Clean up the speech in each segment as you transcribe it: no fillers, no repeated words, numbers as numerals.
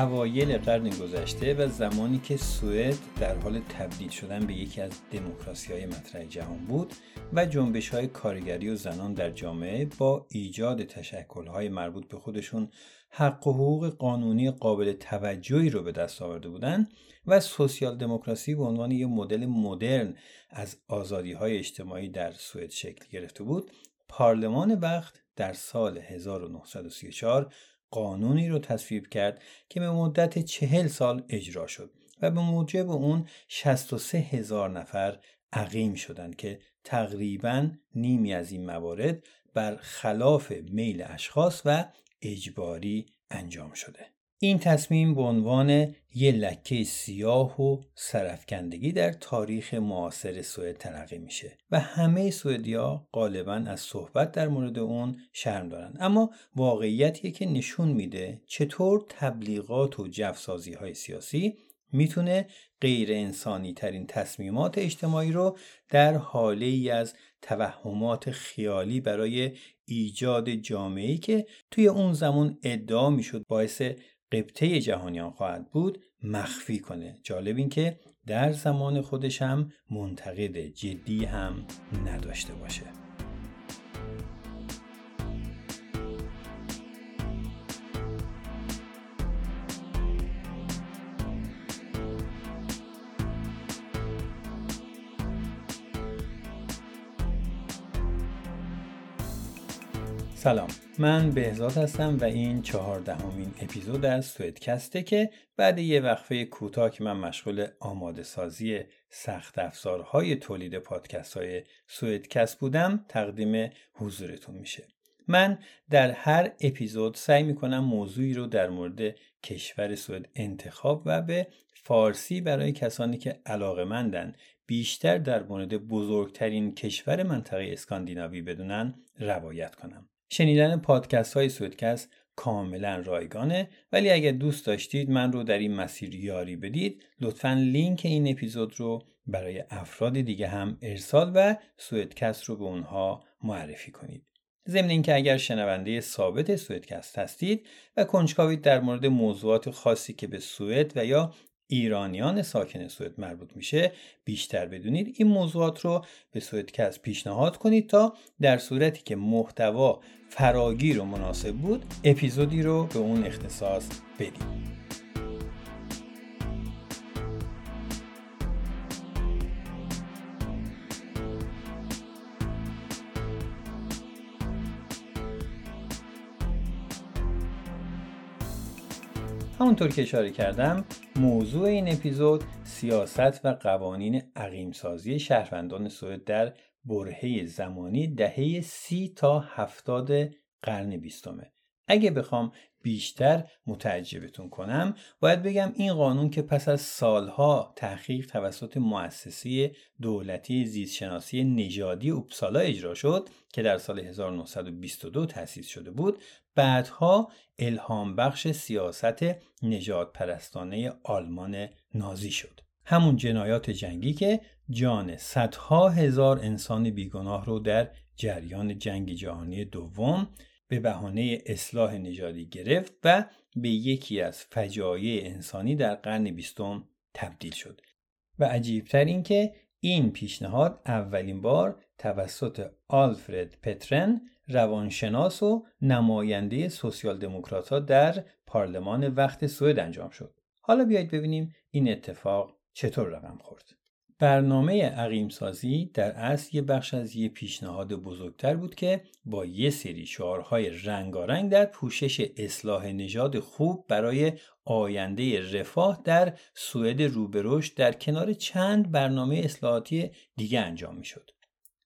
اوایل قرن گذشته و زمانی که سوئد در حال تبدیل شدن به یکی از دموکراسی‌های مطرح جهان بود و جنبش‌های کارگری و زنان در جامعه با ایجاد تشکل‌های مربوط به خودشون حق و حقوق قانونی قابل توجهی رو به دست آورده بودند و سوسیال دموکراسی به عنوان یک مدل مدرن از آزادی‌های اجتماعی در سوئد شکل گرفته بود، پارلمان وقت در سال 1934 قانونی رو تصویب کرد که به مدت 40 سال اجرا شد و به موجب اون 63,000 نفر عقیم شدند که تقریباً نیمی از این موارد بر خلاف میل اشخاص و اجباری انجام شده. این تصمیم به عنوان یک لکه سیاه و سرفکندگی در تاریخ معاصر سوئد تلقی میشه و همه سوئدیا غالباً از صحبت در مورد اون شرم دارن، اما واقعیتیه که نشون میده چطور تبلیغات و جوسازی های سیاسی میتونه غیر انسانی ترین تصمیمات اجتماعی رو در حاله‌ای از توهمات خیالی برای ایجاد جامعه‌ای که توی اون زمان ادعا میشد باعث قبطه جهانیان خواهد بود مخفی کنه. جالب این که در زمان خودش هم منتقد جدی هم نداشته باشه. سلام، من بهزاد هستم و این 14مین اپیزود از سویدکسته که بعد یه وقفه کوتاه که من مشغول آماده سازی سخت افزارهای تولید پادکست‌های سویدکست بودم تقدیم حضورتون میشه. من در هر اپیزود سعی میکنم موضوعی رو در مورد کشور سوئد انتخاب و به فارسی برای کسانی که علاقه‌مندن بیشتر در مورد بزرگترین کشور منطقه اسکاندیناوی بدونن روایت کنم. شنیدن پادکست های سوئدکست کاملا رایگانه، ولی اگر دوست داشتید من رو در این مسیر یاری بدید لطفاً لینک این اپیزود رو برای افراد دیگه هم ارسال و سوئدکست رو به اونها معرفی کنید. ضمن اینکه اگر شنونده ثابت سوئدکست هستید و کنجکاوید در مورد موضوعات خاصی که به سوئد و یا ایرانیان ساکن سوئد مربوط میشه بیشتر بدونید، این موضوعات رو به سوئدکست پیشنهاد کنید تا در صورتی که محتوا فراگیر و مناسب بود اپیزودی رو به اون اختصاص بدید. همونطور که اشاره کردم موضوع این اپیزود سیاست و قوانین عقیمسازی شهروندان سوئد در برهه زمانی دهه 30 تا 70 قرن 20مه. اگه بخوام بیشتر متعجبتون کنم باید بگم این قانون که پس از سالها تحقیق توسط مؤسسه دولتی زیستشناسی نژادی اپسالا اجرا شد که در سال 1922 تأسیس شده بود، بعدها الهام بخش سیاست نژادپرستانه آلمان نازی شد. همون جنایات جنگی که جان صدها هزار انسان بیگناه رو در جریان جنگ جهانی دوم به بهانه اصلاح نژادی گرفت و به یکی از فجایع انسانی در قرن 20 تبدیل شد. و عجیبتر این که این پیشنهاد اولین بار توسط آلفرد پترن، روانشناس و نماینده سوسیال دموکرات‌ها در پارلمان وقت سوئد انجام شد. حالا بیایید ببینیم این اتفاق چطور رقم خورد. برنامه عقیمسازی در اصل یه بخش از یه پیشنهاد بزرگتر بود که با یه سری شعارهای رنگارنگ در پوشش اصلاح نژاد خوب برای آینده رفاه در سوئد روبروش در کنار چند برنامه اصلاحاتی دیگه انجام می شد.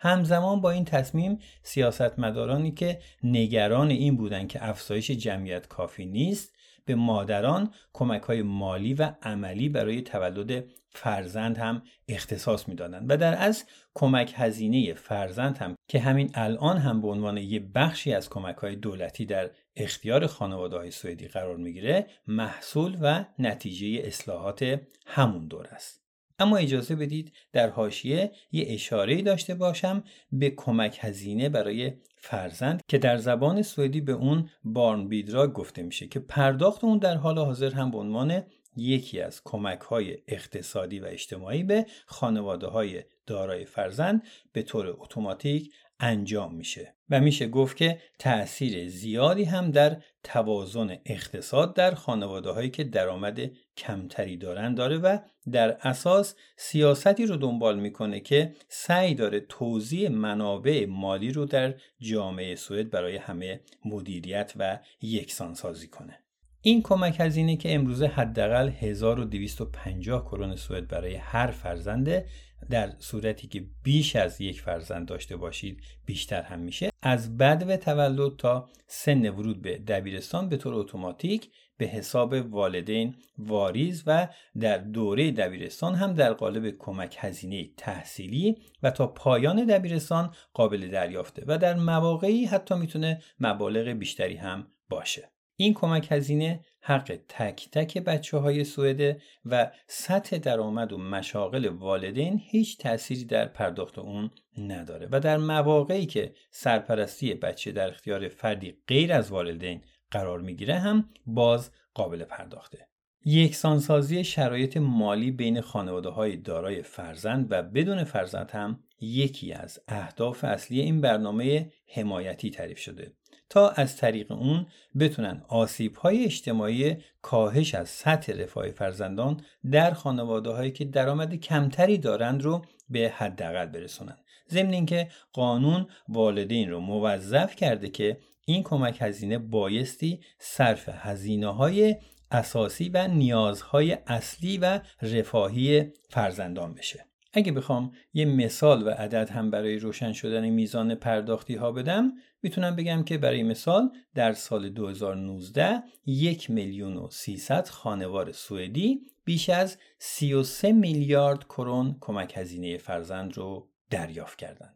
همزمان با این تصمیم سیاستمدارانی که نگران این بودند که افزایش جمعیت کافی نیست به مادران کمک‌های مالی و عملی برای تولد فرزند هم اختصاص می‌دادند و در اصل کمک هزینه فرزند هم که همین الان هم به عنوان یک بخشی از کمک‌های دولتی در اختیار خانواده‌های سوئدی قرار می‌گیره محصول و نتیجه اصلاحات همون دور است. اما اجازه بدید در حاشیه یه اشاره‌ای داشته باشم به کمک هزینه برای فرزند که در زبان سوئدی به اون بارن بیدراگ گفته میشه که پرداخت اون در حال حاضر هم به عنوان یکی از کمک‌های اقتصادی و اجتماعی به خانواده‌های دارای فرزند به طور اتوماتیک انجام میشه و میشه گفت که تأثیر زیادی هم در توازن اقتصاد در خانواده‌هایی که درآمد کمتری دارن داره و در اساس سیاستی رو دنبال میکنه که سعی داره توزیع منابع مالی رو در جامعه سوئد برای همه مدیریت و یکسانسازی کنه. این کمک هزینه که امروزه حداقل 1250 کرون سوئد برای هر فرزنده، در صورتی که بیش از یک فرزند داشته باشید بیشتر هم میشه، از بدو تولد تا سن ورود به دبیرستان به طور اتوماتیک به حساب والدین واریز و در دوره دبیرستان هم در قالب کمک هزینه تحصیلی و تا پایان دبیرستان قابل دریافته و در مواقعی حتی میتونه مبالغ بیشتری هم باشه. این کمک هزینه حق تک تک بچه‌های سوئد و سطح درآمد و مشاغل والدین هیچ تأثیری در پرداخت اون نداره و در مواقعی که سرپرستی بچه در اختیار فردی غیر از والدین قرار میگیره هم باز قابل پرداخته. یکسانسازی شرایط مالی بین خانواده‌های دارای فرزند و بدون فرزند هم یکی از اهداف اصلی این برنامه حمایتی تعریف شده تا از طریق اون بتونن آسیب‌های اجتماعی کاهش از سطح رفاه فرزندان در خانواده‌هایی که درآمد کمتری دارند رو به حداقل برسونن. ضمن اینکه قانون والدین رو موظف کرده که این کمک هزینه بایستی صرف هزینه‌های اساسی و نیازهای اصلی و رفاهی فرزندان بشه. اگه بخوام یه مثال و عدد هم برای روشن شدن میزان پرداختی ها بدم، میتونم بگم که برای مثال در سال 2019 1,300,000 خانوار سوئدی بیش از 33 میلیارد کرون کمک هزینه فرزند رو دریافت کردند.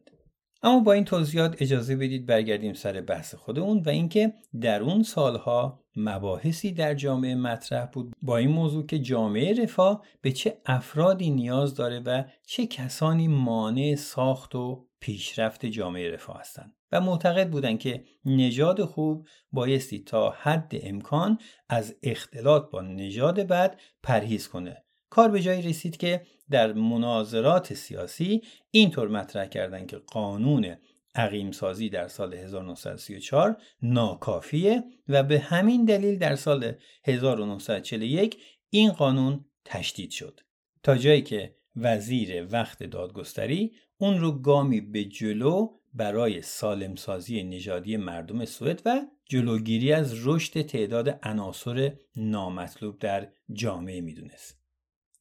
اما با این توضیحات اجازه بدید برگردیم سر بحث خودمون و اینکه در اون سالها مباحثی در جامعه مطرح بود با این موضوع که جامعه رفاه به چه افرادی نیاز داره و چه کسانی مانع ساخت و پیشرفت جامعه رفاه هستند و معتقد بودند که نژاد خوب بایستی تا حد امکان از اختلاط با نژاد بد پرهیز کنه. کار به جایی رسید که در مناظرات سیاسی اینطور مطرح کردند که قانون عقیم‌سازی در سال 1934 ناکافیه و به همین دلیل در سال 1941 این قانون تشدید شد تا جایی که وزیر وقت دادگستری اون رو گامی به جلو برای سالم‌سازی نژادی مردم سوئد و جلوگیری از رشد تعداد عناصر نامطلوب در جامعه میدونست.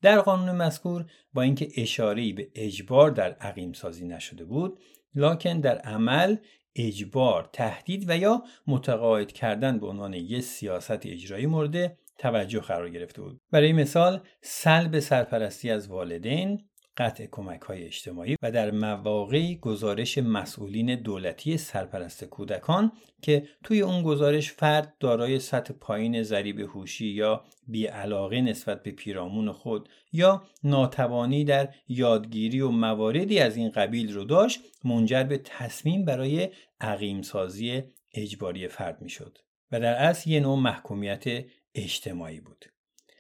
در قانون مذکور با اینکه اشاره‌ای به اجبار در عقیم‌سازی نشده بود، لکن در عمل اجبار، تهدید و یا متقاعد کردن به عنوان یک سیاست اجرایی مورد توجه قرار گرفته بود. برای مثال سلب سرپرستی از والدین، قطع کمک‌های اجتماعی و در مواقعی گزارش مسئولین دولتی سرپرست کودکان که توی اون گزارش فرد دارای سطح پایین ضریب هوشی یا بی‌علاقه نسبت به پیرامون خود یا ناتوانی در یادگیری و مواردی از این قبیل رو داشت، منجر به تصمیم برای عقیم‌سازی اجباری فرد می‌شد و در اصل یه نوع محکومیت اجتماعی بود.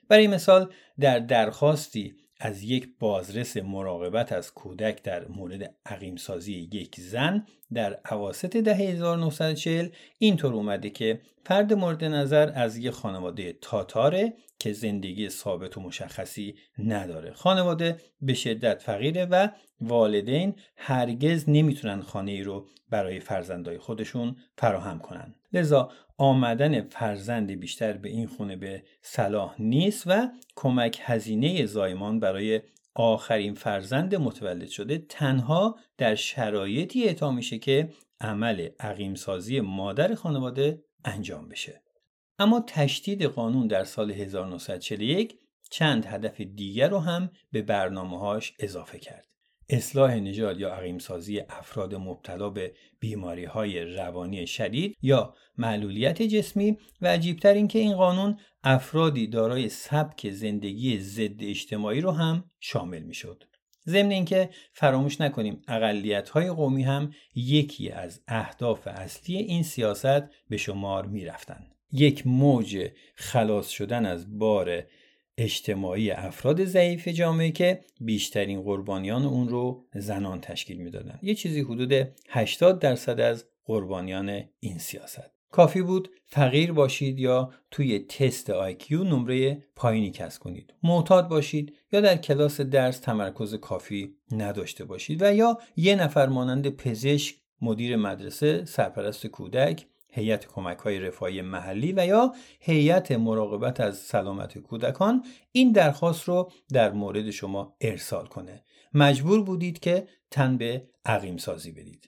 برای مثال در درخواستی از یک بازرس مراقبت از کودک در مورد عقیم‌سازی یک زن در اواسط دهه 1940 اینطور اومده که فرد مورد نظر از یک خانواده تاتاره که زندگی ثابت و مشخصی نداره. خانواده به شدت فقیره و والدین هرگز نمیتونن خانه‌ای رو برای فرزندای خودشون فراهم کنن. لذا آمدن فرزند بیشتر به این خونه به صلاح نیست و کمک هزینه زایمان برای آخرین فرزند متولد شده تنها در شرایطی اعطا میشه که عمل عقیم‌سازی مادر خانواده انجام بشه. اما تشدید قانون در سال 1941 چند هدف دیگر رو هم به برنامه‌هاش اضافه کرد. اصلاح نژاد یا عقیم‌سازی افراد مبتلا به بیماری‌های روانی شدید یا معلولیت جسمی و عجیبتر این که این قانون افرادی دارای سبک زندگی ضد اجتماعی رو هم شامل می شد. ضمن اینکه فراموش نکنیم اقلیت‌های قومی هم یکی از اهداف اصلی این سیاست به شمار می رفتن. یک موج خلاص شدن از بار اجتماعی افراد ضعیف جامعه که بیشترین قربانیان اون رو زنان تشکیل میدادن. یه چیزی حدود 80% از قربانیان این سیاست. کافی بود فقیر باشید یا توی تست آیکیو نمره پایینی کسب کنید، معتاد باشید یا در کلاس درس تمرکز کافی نداشته باشید و یا یه نفر مانند پزشک، مدیر مدرسه، سرپرست کودک، هیئت کمک‌های رفاهی محلی و یا هیئت مراقبت از سلامت کودکان این درخواست رو در مورد شما ارسال کنه. مجبور بودید که تن به عقیم سازی بدید.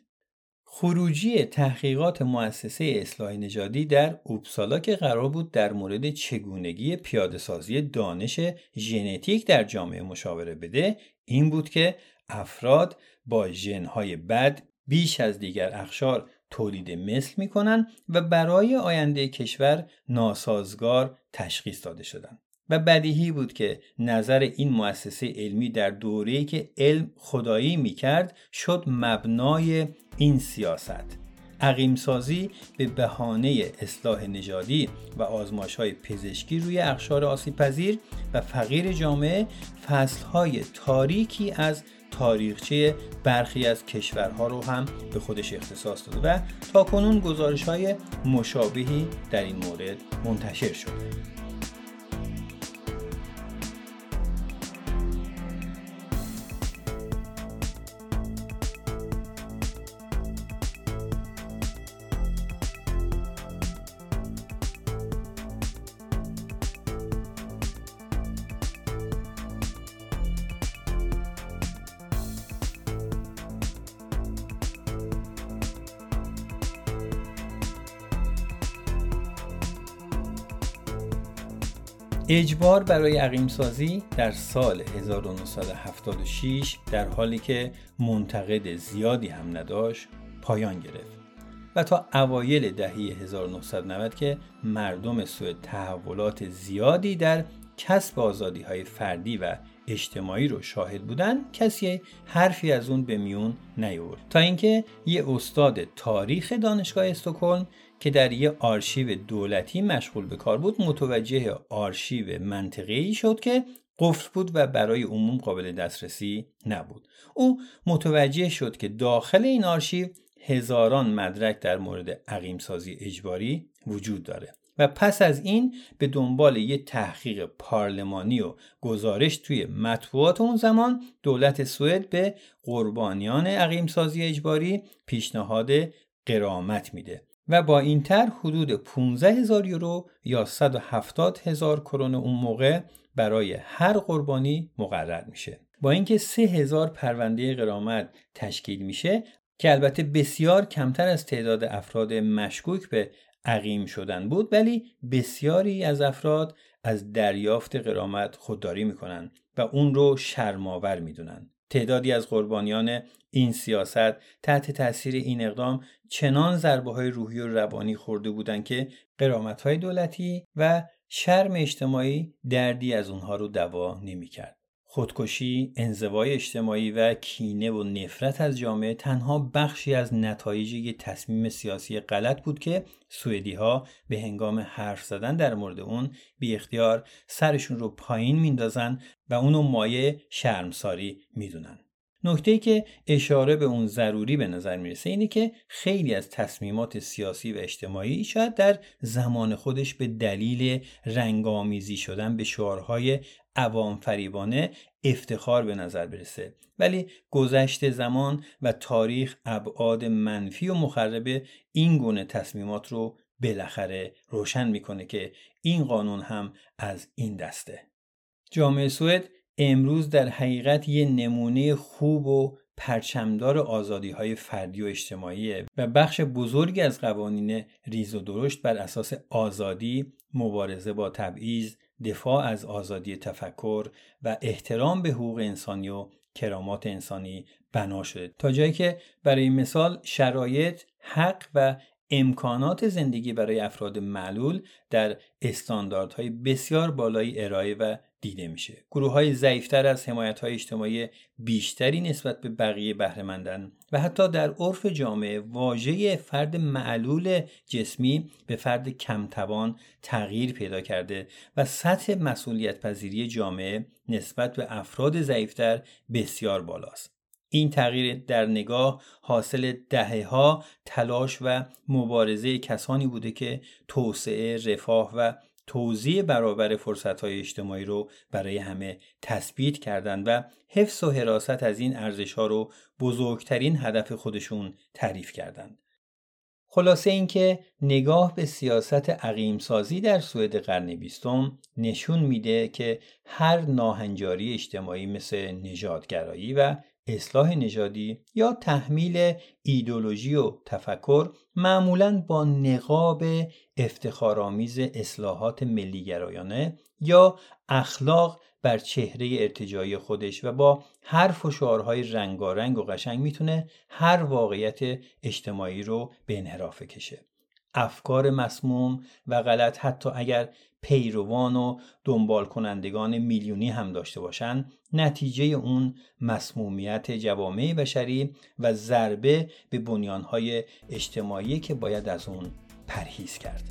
خروجی تحقیقات مؤسسه اصلاح نژادی در اپسالا که قرار بود در مورد چگونگی پیاده سازی دانش ژنتیک در جامعه مشاوره بده، این بود که افراد با ژن‌های بد بیش از دیگر اقشار تولید مثل میکنن و برای آینده کشور ناسازگار تشخیص داده شدن و بدیهی بود که نظر این مؤسسه علمی در دوره‌ای که علم خدایی میکرد شد مبنای این سیاست. عقیم سازی به بهانه اصلاح نژادی و آزمایش‌های پزشکی روی اقشار آسیب‌پذیر و فقیر جامعه فصل‌های تاریکی از تاریخچه برخی از کشورها رو هم به خودش اختصاص داده و تاکنون گزارش‌های مشابهی در این مورد منتشر شده. اجبار برای عقیم‌سازی در سال 1976 در حالی که منتقد زیادی هم نداشت پایان گرفت و تا اوایل دهه 1990 که مردم سوئد تحولات زیادی در کسب آزادی‌های فردی و اجتماعی رو شاهد بودن، کسی حرفی از اون به میون نیورد تا اینکه یه استاد تاریخ دانشگاه استکهلم که در یه آرشیو دولتی مشغول به کار بود متوجه آرشیو منطقه‌ای شد که قفل بود و برای عموم قابل دسترسی نبود. او متوجه شد که داخل این آرشیو هزاران مدرک در مورد عقیم‌سازی اجباری وجود داره و پس از این به دنبال یه تحقیق پارلمانی و گزارش توی مطبوعات اون زمان دولت سوئد به قربانیان عقیم‌سازی اجباری پیشنهاد غرامت میده و با این طرح حدود 15,000 یورو یا 170,000 کرون اون موقع برای هر قربانی مقرر میشه. با اینکه 3,000 پرونده غرامت تشکیل میشه که البته بسیار کمتر از تعداد افراد مشکوک به عقیم شدن بود، ولی بسیاری از افراد از دریافت غرامت خودداری میکنن و اون رو شرم‌آور میدونن. تعدادی از قربانیان این سیاست تحت تاثیر این اقدام چنان ضربه‌های روحی و روانی خورده بودند که غرامت‌های دولتی و شرم اجتماعی دردی از اونها رو دوا نمی‌کرد. خودکشی، انزوای اجتماعی و کینه و نفرت از جامعه تنها بخشی از نتایج یک تصمیم سیاسی غلط بود که سوئدی‌ها به هنگام حرف زدن در مورد اون بی اختیار سرشون رو پایین میندازن و اونو مایه شرمساری میدونن. نکته‌ای که اشاره به اون ضروری به نظر میرسه اینه که خیلی از تصمیمات سیاسی و اجتماعی شاید در زمان خودش به دلیل رنگ‌آمیزی شدن به شعارهای عوام فریبانه افتخار به نظر برسه، ولی گذشت زمان و تاریخ ابعاد منفی و مخرب این گونه تصمیمات رو بالاخره روشن میکنه که این قانون هم از این دسته. جامعه سوئد امروز در حقیقت یه نمونه خوب و پرچمدار آزادی‌های فردی و اجتماعی و بخش بزرگی از قوانین ریز و درشت بر اساس آزادی، مبارزه با تبعیض، دفاع از آزادی تفکر و احترام به حقوق انسانی و کرامات انسانی بنا شده، تا جایی که برای مثال شرایط، حق و امکانات زندگی برای افراد معلول در استانداردهای بسیار بالایی ارائه و دیده میشه. گروه‌های ضعیف‌تر از حمایت‌های اجتماعی بیشتری نسبت به بقیه بهره‌مندند و حتی در عرف جامعه واژه فرد معلول جسمی به فرد کمتوان تغییر پیدا کرده و سطح مسئولیت‌پذیری جامعه نسبت به افراد ضعیف‌تر بسیار بالاست. این تغییر در نگاه حاصل دهه‌ها تلاش و مبارزه کسانی بوده که توسعه، رفاه و توزیع برابر فرصت‌های اجتماعی رو برای همه تثبیت کردند و حفظ و حراست از این ارزش‌ها رو بزرگترین هدف خودشون تعریف کردند. خلاصه اینکه نگاه به سیاست عقیم‌سازی در سوئد قرن 20 نشون میده که هر ناهنجاری اجتماعی مثل نژادگرایی و اصلاح نژادی یا تحمیل ایدئولوژی و تفکر معمولاً با نقاب افتخارآمیز اصلاحات ملی‌گرایانه یا اخلاق بر چهره ارتجاعی خودش و با حرف و شعارهای رنگارنگ و قشنگ میتونه هر واقعیت اجتماعی رو به انحراف کشه. افکار مسموم و غلط حتی اگر پیروان و دنبال کنندگان میلیونی هم داشته باشند، نتیجه اون مسمومیت جوامع بشری و ضربه به بنیانهای اجتماعی که باید از اون پرهیز کرد.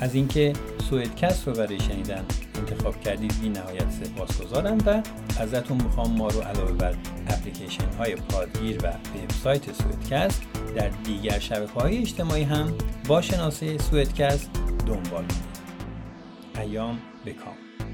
از اینکه سویدکست رو برای شنیدن انتخاب کردید بی‌نهایت سپاسگزارم و ازتون میخوام ما رو علاوه بر اپلیکیشن های پادگیر و وبسایت سویدکست در دیگر شبکه‌های اجتماعی هم با شناسه سویدکست دنبال کنید. ایام بکام.